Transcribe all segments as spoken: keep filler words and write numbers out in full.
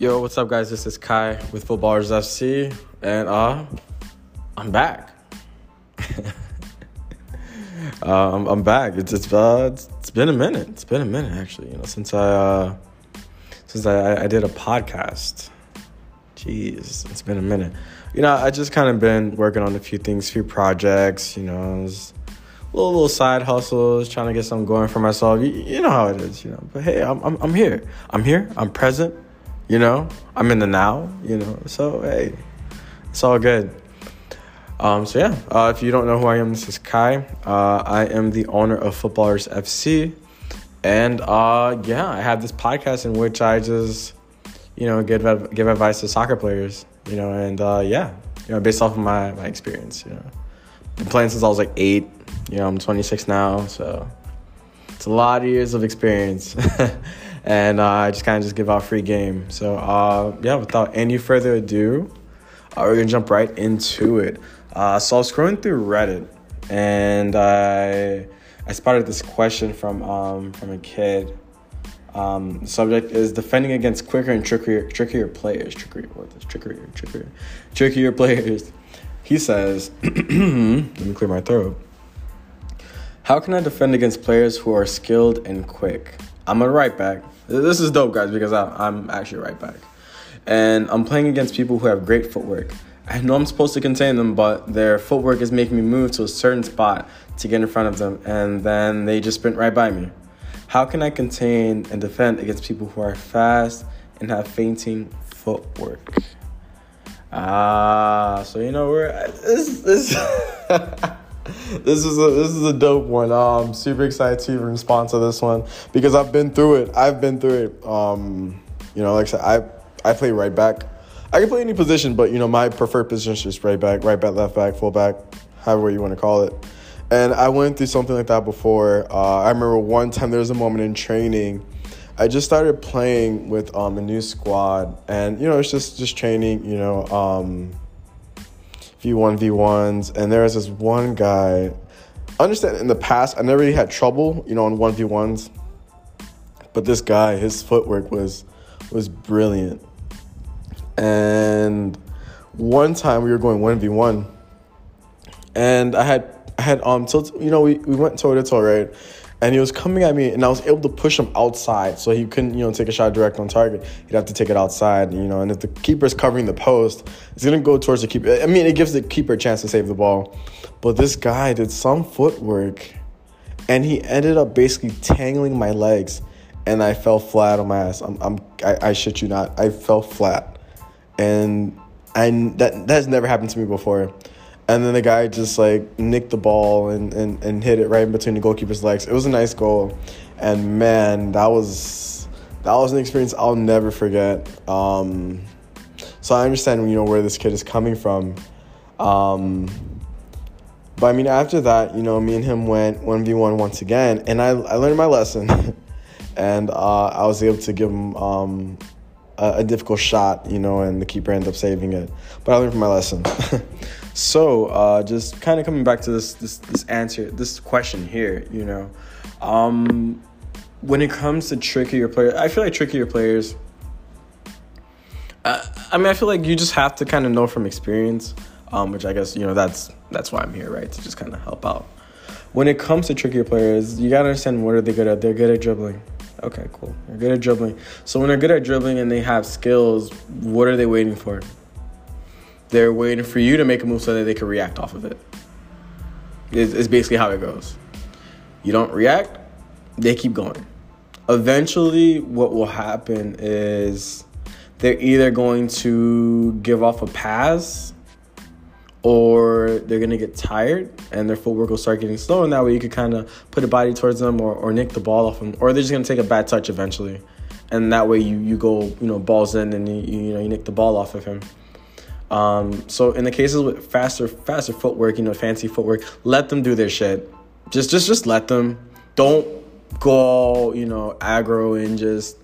Yo, what's up, guys? This is Kai with Futballers F C, and uh, I'm back. um, I'm back. It's it's, uh, it's it's been a minute. It's been a minute actually. You know, since I uh, since I, I did a podcast. Jeez, it's been a minute. You know, I just kind of been working on a few things, few projects. You know, was little little side hustles, trying to get something going for myself. You, you know how it is. You know, but hey, I'm I'm I'm here. I'm here. I'm present. You know, I'm in the now, you know, so, hey, it's all good. Um, so, yeah, uh, if you don't know who I am, this is Kai. Uh, I am the owner of Futballers F C. And, uh, yeah, I have this podcast in which I just, you know, give, give advice to soccer players, you know, and, uh, yeah, you know, based off of my, my experience, you know. I've been playing since I was, like, eight. You know, I'm twenty-six now, so it's a lot of years of experience. And uh, I just kind of just give out free game. So, uh, yeah, without any further ado, uh, we're going to jump right into it. Uh, so I was scrolling through Reddit, and I I spotted this question from um, from a kid. Um, the subject is defending against quicker and trickier trickier players. Trickier, what is trickier, trickier, trickier players. He says, let me clear my throat. How can I defend against players who are skilled and quick? I'm a right back. This is dope, guys, because I, I'm actually right back. And I'm playing against people who have great footwork. I know I'm supposed to contain them, but their footwork is making me move to a certain spot to get in front of them, and then they just sprint right by me. How can I contain and defend against people who are fast and have feinting footwork? Ah, so you know, we're... This, this, This is a this is a dope one. Um, super excited to respond to this one because I've been through it. I've been through it. Um, you know, like I said, I I play right back. I can play any position, but you know, my preferred position is just right back, right back, left back, full back, however you want to call it. And I went through something like that before. Uh, I remember one time there was a moment in training. I just started playing with um, a new squad, and you know, it's just just training. You know. Um, V one v ones, and there was this one guy. Understand, in the past, I never really had trouble, you know, on one v ones. But this guy, his footwork was was brilliant. And one time we were going one v one, and I had I had um tilt, you know, we, we went toe to toe, right? And he was coming at me, and I was able to push him outside, so he couldn't, you know, take a shot direct on target. He'd have to take it outside, you know. And if the keeper's covering the post, it's gonna go towards the keeper. I mean, it gives the keeper a chance to save the ball. But this guy did some footwork, and he ended up basically tangling my legs, and I fell flat on my ass. I'm, I'm, I, I shit you not, I fell flat, and I that that's never happened to me before. And then the guy just, like, nicked the ball and, and, and hit it right in between the goalkeeper's legs. It was a nice goal. And, man, that was that was an experience I'll never forget. Um, so I understand, you know, where this kid is coming from. Um, but, I mean, after that, you know, me and him went one v one once again. And I, I learned my lesson. and uh, I was able to give him um, a, a difficult shot, you know, and the keeper ended up saving it. But I learned from my lesson. So, uh, just kind of coming back to this, this this answer, this question here, you know, um, when it comes to trickier players, I feel like trickier players, I, I mean, I feel like you just have to kind of know from experience, um, which I guess, you know, that's that's why I'm here, right, to just kind of help out. When it comes to trickier players, you got to understand what are they good at. They're good at dribbling. Okay, cool. They're good at dribbling. So, when they're good at dribbling and they have skills, what are they waiting for? They're waiting for you to make a move so that they can react off of it. It's, it's basically how it goes. You don't react, they keep going. Eventually, what will happen is they're either going to give off a pass or they're going to get tired and their footwork will start getting slow. And that way you could kind of put a body towards them or, or nick the ball off them. Or they're just going to take a bad touch eventually. And that way you, you go, you know, balls in and you, you know, you nick the ball off of him. Um, so in the cases with faster, faster footwork, you know, fancy footwork, let them do their shit. Just, just, just let them. Don't go all, you know, aggro and just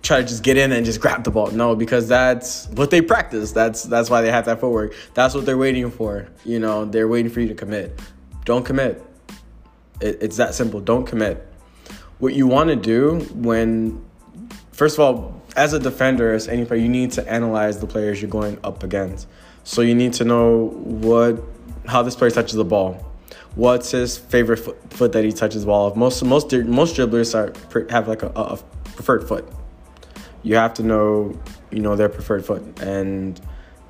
try to just get in and just grab the ball. No, because that's what they practice. That's, that's why they have that footwork. That's what they're waiting for. You know, they're waiting for you to commit. Don't commit. It, it's that simple. Don't commit. What you want to do when, first of all, as a defender, as any player, you need to analyze the players you're going up against. So you need to know what, how this player touches the ball. What's his favorite foot, foot that he touches the ball of? Most most most dribblers are have like a, a preferred foot. You have to know, you know, their preferred foot, and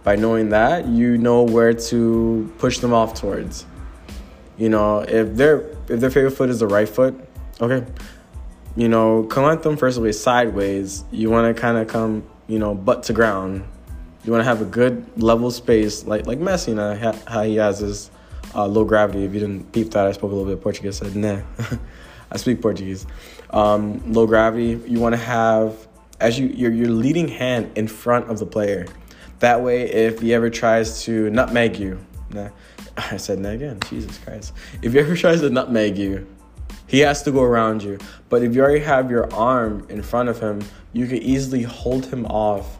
by knowing that, you know where to push them off towards. You know, if their if their favorite foot is the right foot, okay, you know, collect them first away sideways. You want to kind of come, you know, butt to ground. You want to have a good level space, like like Messi, you know, how he has his. Uh, low gravity. If you didn't peep that, I spoke a little bit of Portuguese. I said, nah, I speak Portuguese. Um, low gravity. You want to have as you your your leading hand in front of the player. That way, if he ever tries to nutmeg you, nah, I said nah again. Jesus Christ! If he ever tries to nutmeg you, he has to go around you. But if you already have your arm in front of him, you can easily hold him off,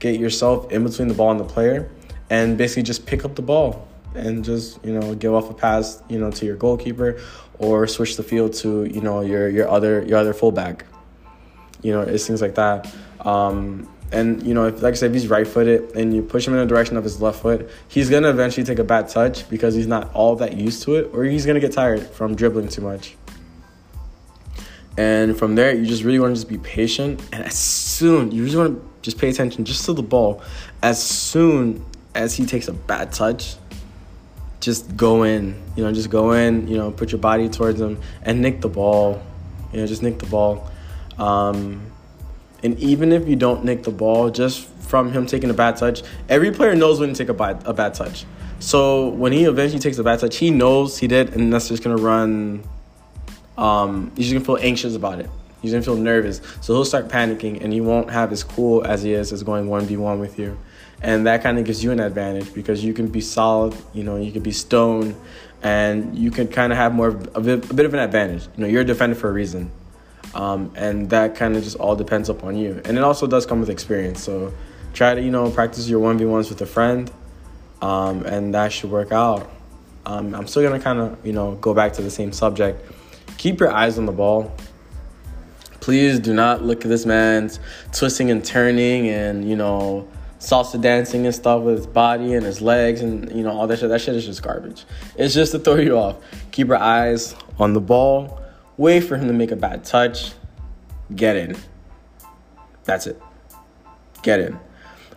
get yourself in between the ball and the player, and basically just pick up the ball. And just, you know, give off a pass, you know, to your goalkeeper, or switch the field to, you know, your your other your other fullback. You know, it's things like that. Um, and, you know, if, like I said, if he's right-footed and you push him in the direction of his left foot, he's going to eventually take a bad touch because he's not all that used to it, or he's going to get tired from dribbling too much. And from there, you just really want to just be patient. And as soon, you just want to just pay attention just to the ball. As soon as he takes a bad touch, just go in, you know, just go in, you know, put your body towards them and nick the ball, you know, just nick the ball. Um, and even if you don't nick the ball, just from him taking a bad touch, every player knows when to take a bad, a bad touch. So when he eventually takes a bad touch, he knows he did, and that's just going to run, um, he's just going to feel anxious about it. He's going to feel nervous. So he'll start panicking, and he won't have as cool as he is as going one v one with you. And that kind of gives you an advantage because you can be solid, you know, you can be stone, and you can kind of have more of a bit, a bit of an advantage. You know, you're a defender for a reason. Um, and that kind of just all depends upon you. And it also does come with experience. So try to, you know, practice your one v ones with a friend, um, and that should work out. Um, I'm still going to kind of, you know, go back to the same subject. Keep your eyes on the ball. Please do not look at this man's twisting and turning and, you know, salsa dancing and stuff with his body and his legs and, you know, all that shit. That shit is just garbage. It's just to throw you off. Keep your eyes on the ball. Wait for him to make a bad touch. Get in. That's it. Get in.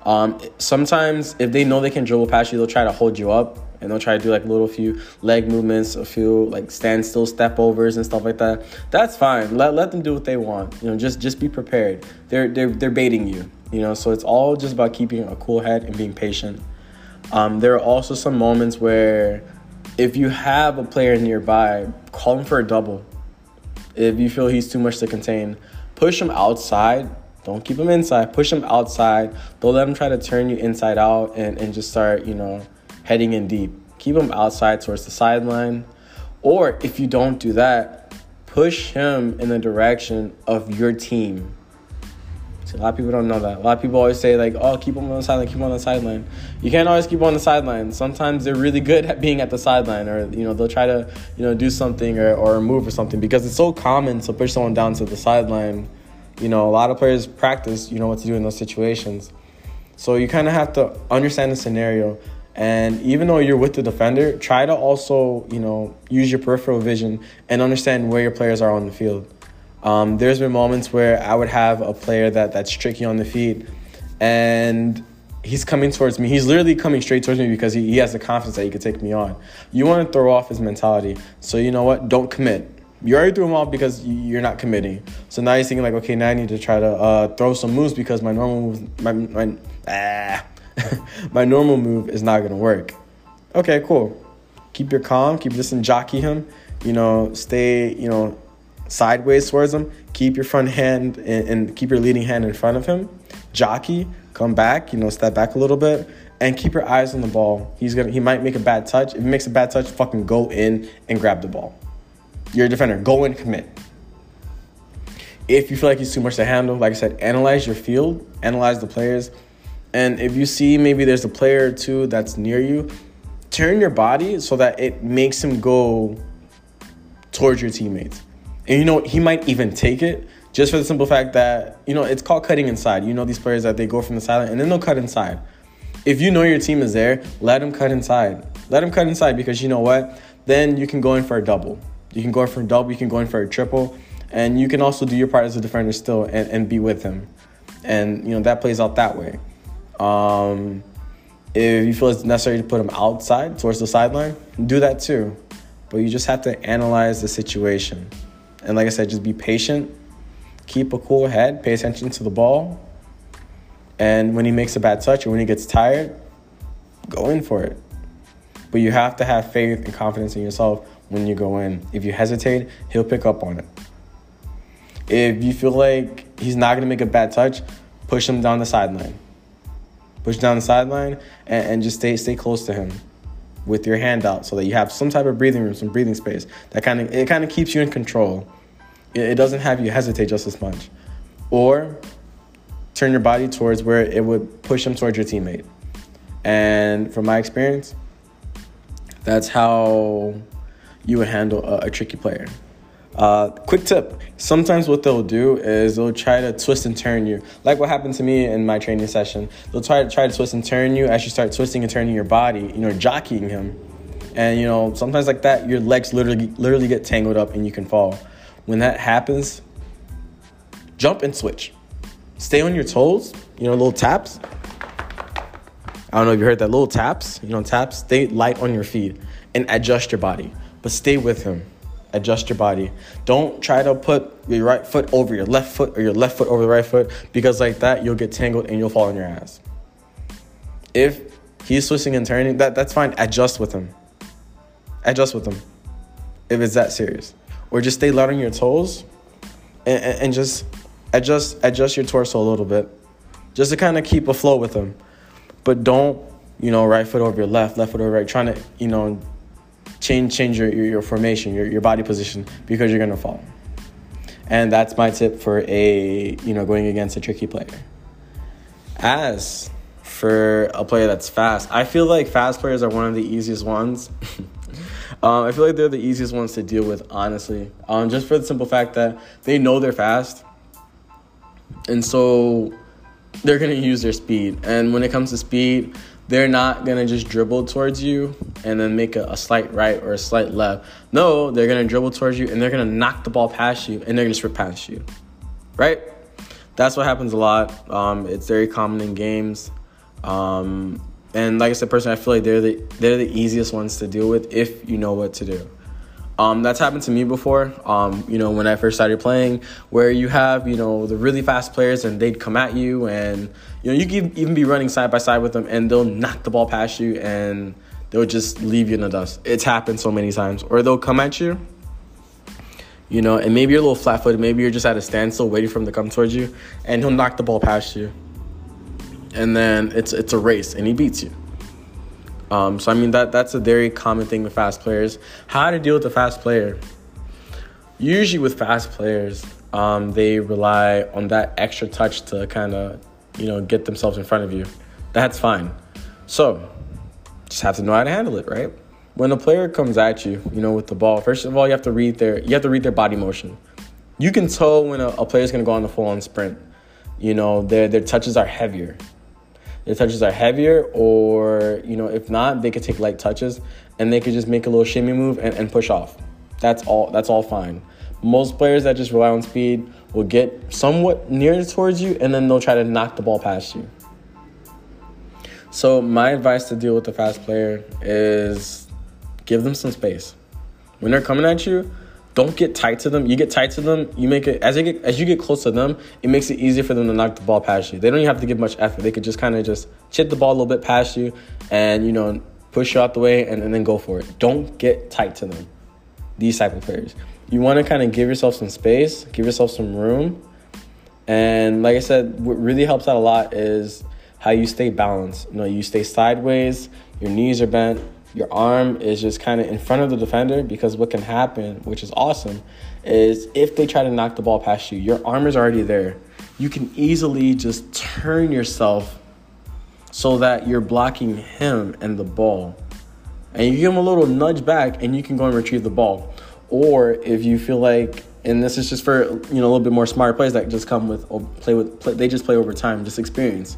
Um, sometimes if they know they can dribble past you, they'll try to hold you up. And they'll try to do, like, a little few leg movements, a few, like, standstill step-overs and stuff like that. That's fine. Let let them do what they want. You know, just just be prepared. They're they're they're baiting you, you know. So it's all just about keeping a cool head and being patient. Um, there are also some moments where if you have a player nearby, call him for a double. If you feel he's too much to contain, push him outside. Don't keep him inside. Push him outside. Don't let him try to turn you inside out and, and just start, you know, heading in deep. Keep him outside towards the sideline. Or if you don't do that, push him in the direction of your team. See, a lot of people don't know that. A lot of people always say, like, oh, keep him on the sideline, keep him on the sideline. You can't always keep him on the sideline. Sometimes they're really good at being at the sideline, or, you know, they'll try to, you know, do something or, or move or something, because it's so common to push someone down to the sideline. You know, a lot of players practice, you know, what to do in those situations. So you kind of have to understand the scenario. And even though you're with the defender, try to also, you know, use your peripheral vision and understand where your players are on the field. Um, there's been moments where I would have a player that, that's tricky on the feet, and he's coming towards me. He's literally coming straight towards me because he, he has the confidence that he could take me on. You want to throw off his mentality. So you know what? Don't commit. You already threw him off because you're not committing. So now he's thinking, like, okay, now I need to try to uh, throw some moves because my normal moves, my, my, ah. my normal move is not going to work. Okay, cool. Keep your calm. Keep this and jockey him. You know, stay, you know, sideways towards him. Keep your front hand and, and keep your leading hand in front of him. Jockey, come back, you know, step back a little bit. And keep your eyes on the ball. He's gonna. He might make a bad touch. If he makes a bad touch, fucking go in and grab the ball. You're a defender. Go in, commit. If you feel like he's too much to handle, like I said, analyze your field. Analyze the players. And if you see maybe there's a player or two that's near you, turn your body so that it makes him go towards your teammates. And, you know, he might even take it just for the simple fact that, you know, it's called cutting inside. You know these players that they go from the sideline and then they'll cut inside. If you know your team is there, let them cut inside. Let them cut inside because you know what? Then you can go in for a double. You can go in for a double. You can go in for a triple. And you can also do your part as a defender still and, and be with him. And, you know, that plays out that way. Um, if you feel it's necessary to put him outside towards the sideline, do that too. But you just have to analyze the situation. And like I said, just be patient. Keep a cool head. Pay attention to the ball. And when he makes a bad touch or when he gets tired, go in for it. But you have to have faith and confidence in yourself when you go in. If you hesitate, he'll pick up on it. If you feel like he's not going to make a bad touch, push him down the sideline. Push down the sideline and, and just stay stay close to him with your hand out so that you have some type of breathing room, some breathing space. That kind of it kind of keeps you in control. It, it doesn't have you hesitate just as much. Or turn your body towards where it would push him towards your teammate. And from my experience, that's how you would handle a, a tricky player. Uh, quick tip, sometimes what they'll do is they'll try to twist and turn you. Like what happened to me in my training session. They'll try to try to twist and turn you as you start twisting and turning your body, you know, jockeying him. And, you know, sometimes like that, your legs literally, literally get tangled up and you can fall. When that happens, jump and switch. Stay on your toes, you know, little taps. I don't know if you heard that, little taps, you know, taps. Stay light on your feet and adjust your body, but stay with him. Adjust your body. Don't try to put your right foot over your left foot or your left foot over the right foot because like that, you'll get tangled and you'll fall on your ass. If he's switching and turning, that, that's fine. Adjust with him. Adjust with him if it's that serious. Or just stay light on your toes and, and, and just adjust adjust your torso a little bit just to kind of keep afloat with him. But don't, you know, right foot over your left, left foot over right, trying to, you know, Change change your, your, your formation, your, your body position, because you're going to fall. And that's my tip for a, you know, going against a tricky player. As for a player that's fast, I feel like fast players are one of the easiest ones. um, I feel like they're the easiest ones to deal with, honestly. Um, just for the simple fact that they know they're fast. And so they're going to use their speed. And when it comes to speed, they're not going to just dribble towards you and then make a, a slight right or a slight left. No, they're going to dribble towards you and they're going to knock the ball past you and they're going to strip past you, right? That's what happens a lot. Um, it's very common in games. Um, and like I said, personally, I feel like they're the, they're the easiest ones to deal with if you know what to do. Um, that's happened to me before, um, you know, when I first started playing, where you have, you know, the really fast players and they'd come at you and, you know, you could even be running side by side with them and they'll knock the ball past you and they'll just leave you in the dust. It's happened so many times. Or they'll come at you, you know, and maybe you're a little flat-footed. Maybe you're just at a standstill waiting for him to come towards you and he'll knock the ball past you. And then it's it's a race and he beats you. Um, so, I mean, that that's a very common thing with fast players. How to deal with a fast player. Usually with fast players, um, they rely on that extra touch to kind of, you know, get themselves in front of you. That's fine. So, just have to know how to handle it, right? When a player comes at you, you know, with the ball, first of all, you have to read their, you have to read their body motion. You can tell when a, a player's going to go on the full-on sprint. You know, their their touches are heavier. Their touches are heavier or, you know, if not, they could take light touches and they could just make a little shimmy move and, and push off. That's all. That's all fine. Most players that just rely on speed will get somewhat near towards you and then they'll try to knock the ball past you. So my advice to deal with the fast player is give them some space. When they're coming at you, don't get tight to them. You get tight to them, you make it as they get as you get close to them, it makes it easier for them to knock the ball past you. They don't even have to give much effort. They could just kind of just chip the ball a little bit past you and, you know, push you out the way and, and then go for it. Don't get tight to them. These type of players. You want to kind of give yourself some space, give yourself some room. And like I said, what really helps out a lot is how you stay balanced. You know, you stay sideways, your knees are bent. Your arm is just kind of in front of the defender because what can happen, which is awesome, is if they try to knock the ball past you, your arm is already there. You can easily just turn yourself so that you're blocking him and the ball. And you give him a little nudge back and you can go and retrieve the ball. Or if you feel like And this is just for, you know, a little bit more smarter plays that just come with play with play, they just play over time, just experience.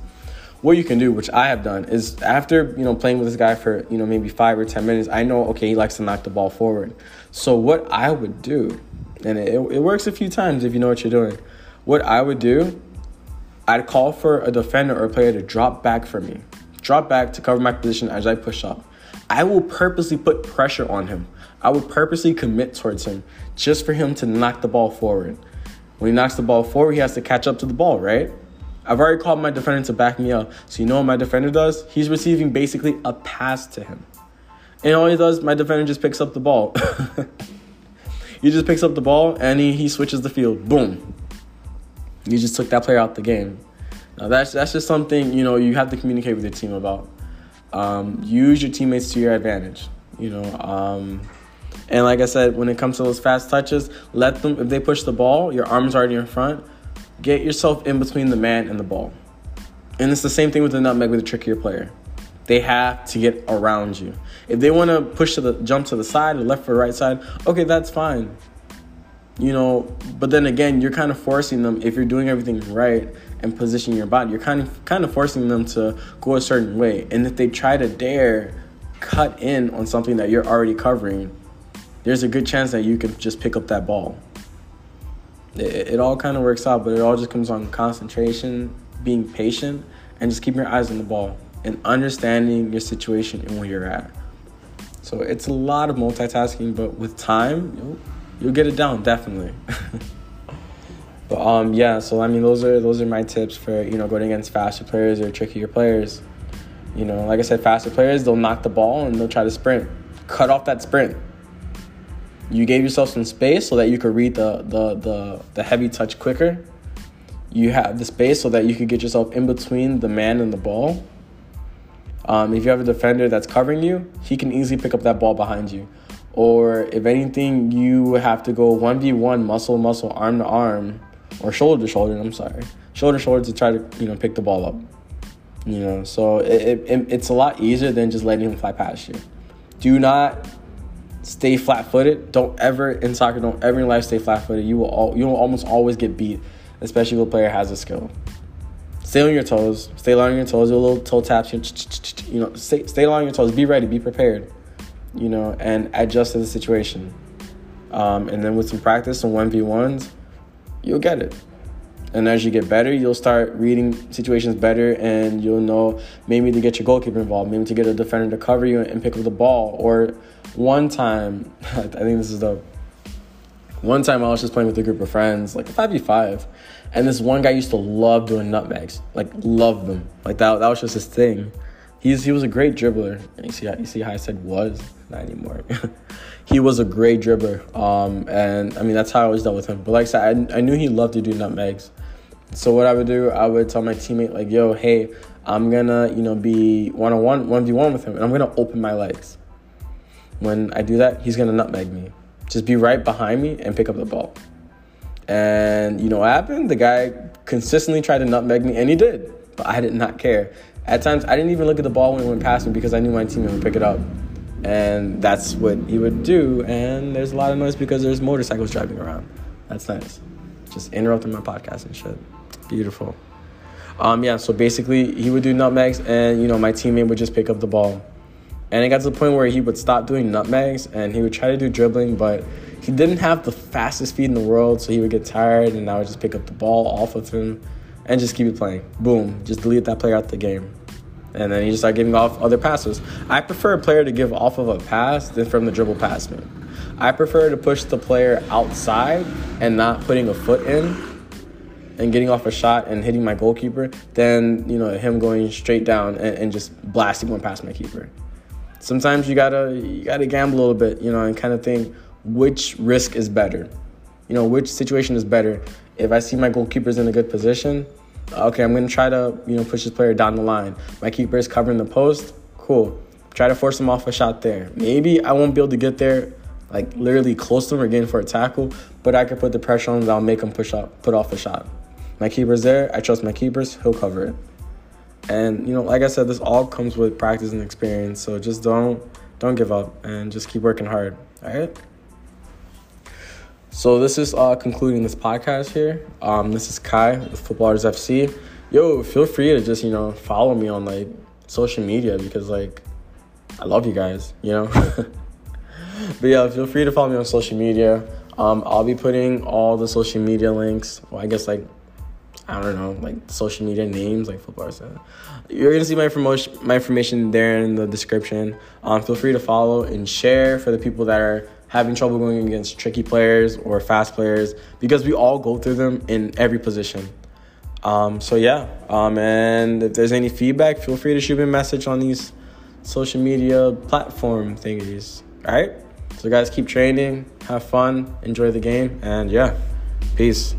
What you can do, which I have done, is after, you know, playing with this guy for, you know, maybe five or ten minutes, I know, okay, he likes to knock the ball forward. So what I would do, and it, it works a few times if you know what you're doing, what I would do, I'd call for a defender or a player to drop back for me, drop back to cover my position as I push up. I will purposely put pressure on him. I would purposely commit towards him just for him to knock the ball forward. When he knocks the ball forward, he has to catch up to the ball, right? I've already called my defender to back me up. So you know what my defender does? He's receiving basically a pass to him. And all he does, my defender just picks up the ball. He just picks up the ball and he, he switches the field. Boom. You just took that player out the game. Now that's that's just something, you know, you have to communicate with your team about. Um, use your teammates to your advantage, you know. Um, and like I said, when it comes to those fast touches, let them, if they push the ball, your arm's already in front, get yourself in between the man and the ball. And it's the same thing with the nutmeg with a trickier player. They have to get around you. If they want to push to the, jump to the side, the left or right side, okay, that's fine. You know, but then again, you're kind of forcing them, if you're doing everything right and positioning your body, you're kind of kind of forcing them to go a certain way. And if they try to dare cut in on something that you're already covering, there's a good chance that you can just pick up that ball. It, it all kind of works out, but it all just comes on concentration, being patient, and just keeping your eyes on the ball and understanding your situation and where you're at. So it's a lot of multitasking, but with time, you know, you'll get it down, definitely. But um, yeah, so I mean, those are those are my tips for, you know, going against faster players or trickier players. You know, like I said, faster players, they'll knock the ball and they'll try to sprint. Cut off that sprint. You gave yourself some space so that you could read the the the, the heavy touch quicker. You have the space so that you could get yourself in between the man and the ball. Um, if you have a defender that's covering you, he can easily pick up that ball behind you. Or if anything, you have to go one v one, muscle, muscle, arm to arm, or shoulder to shoulder, I'm sorry. Shoulder to shoulder to try to, you know, pick the ball up. You know, so it, it, it's a lot easier than just letting him fly past you. Do not stay flat-footed. Don't ever, in soccer, don't ever in life stay flat-footed. You will, all, you will almost always get beat, especially if a player has a skill. Stay on your toes. Stay on your toes. Do a little toe taps. You know, stay, stay on your toes. Be ready. Be prepared. You know, and adjust to the situation. Um, and then with some practice and one v ones, you'll get it. And as you get better, you'll start reading situations better, and you'll know maybe to get your goalkeeper involved, maybe to get a defender to cover you and pick up the ball. Or one time, I think this is dope. One time I was just playing with a group of friends, like a five v five, and this one guy used to love doing nutmegs, like love them. Like that, that was just his thing. He's, he was a great dribbler. And you see how, you see how I said was? Not anymore. He was a great dribbler. Um, and, I mean, that's how I always dealt with him. But, like I said, I, I knew he loved to do nutmegs. So what I would do, I would tell my teammate, like, yo, hey, I'm going to, you know, be one-on-one, one v one with him. And I'm going to open my legs. When I do that, he's going to nutmeg me. Just be right behind me and pick up the ball. And, you know what happened? The guy consistently tried to nutmeg me, and he did. But I did not care. At times, I didn't even look at the ball when it went past me because I knew my teammate would pick it up. And that's what he would do. And there's a lot of noise because there's motorcycles driving around. That's nice. Just interrupting my podcast and shit. Beautiful. Um, yeah, so basically, he would do nutmegs, and, you know, my teammate would just pick up the ball. And it got to the point where he would stop doing nutmegs, and he would try to do dribbling, but he didn't have the fastest feet in the world, so he would get tired, and I would just pick up the ball off of him. And just keep it playing. Boom. Just delete that player out the game. And then you just start giving off other passes. I prefer a player to give off of a pass than from the dribble pass, man. I prefer to push the player outside and not putting a foot in and getting off a shot and hitting my goalkeeper than, you know, him going straight down and, and just blasting one past my keeper. Sometimes you gotta you gotta gamble a little bit, you know, and kind of think which risk is better. You know, which situation is better. If I see my goalkeeper's in a good position, okay, I'm going to try to, you know, push this player down the line. My keeper is covering the post. Cool. Try to force him off a shot there. Maybe I won't be able to get there, like, literally close to him or get in for a tackle, but I can put the pressure on him. That'll make him push up, put off a shot. My keeper's there. I trust my keepers. He'll cover it. And, you know, like I said, this all comes with practice and experience. So just don't, don't give up and just keep working hard. All right? So this is uh, concluding this podcast here. Um, this is Kai with Futballers F C. Yo, feel free to just, you know, follow me on, like, social media because, like, I love you guys, you know? But, yeah, feel free to follow me on social media. Um, I'll be putting all the social media links. Well, I guess, like, I don't know, like, social media names, like Futballers. You're going to see my promotion, my information there in the description. Um, feel free to follow and share for the people that are having trouble going against tricky players or fast players because we all go through them in every position. Um, so, yeah, um, and if there's any feedback, feel free to shoot me a message on these social media platform thingies. All right? So, guys, keep training, have fun, enjoy the game, and, yeah, peace.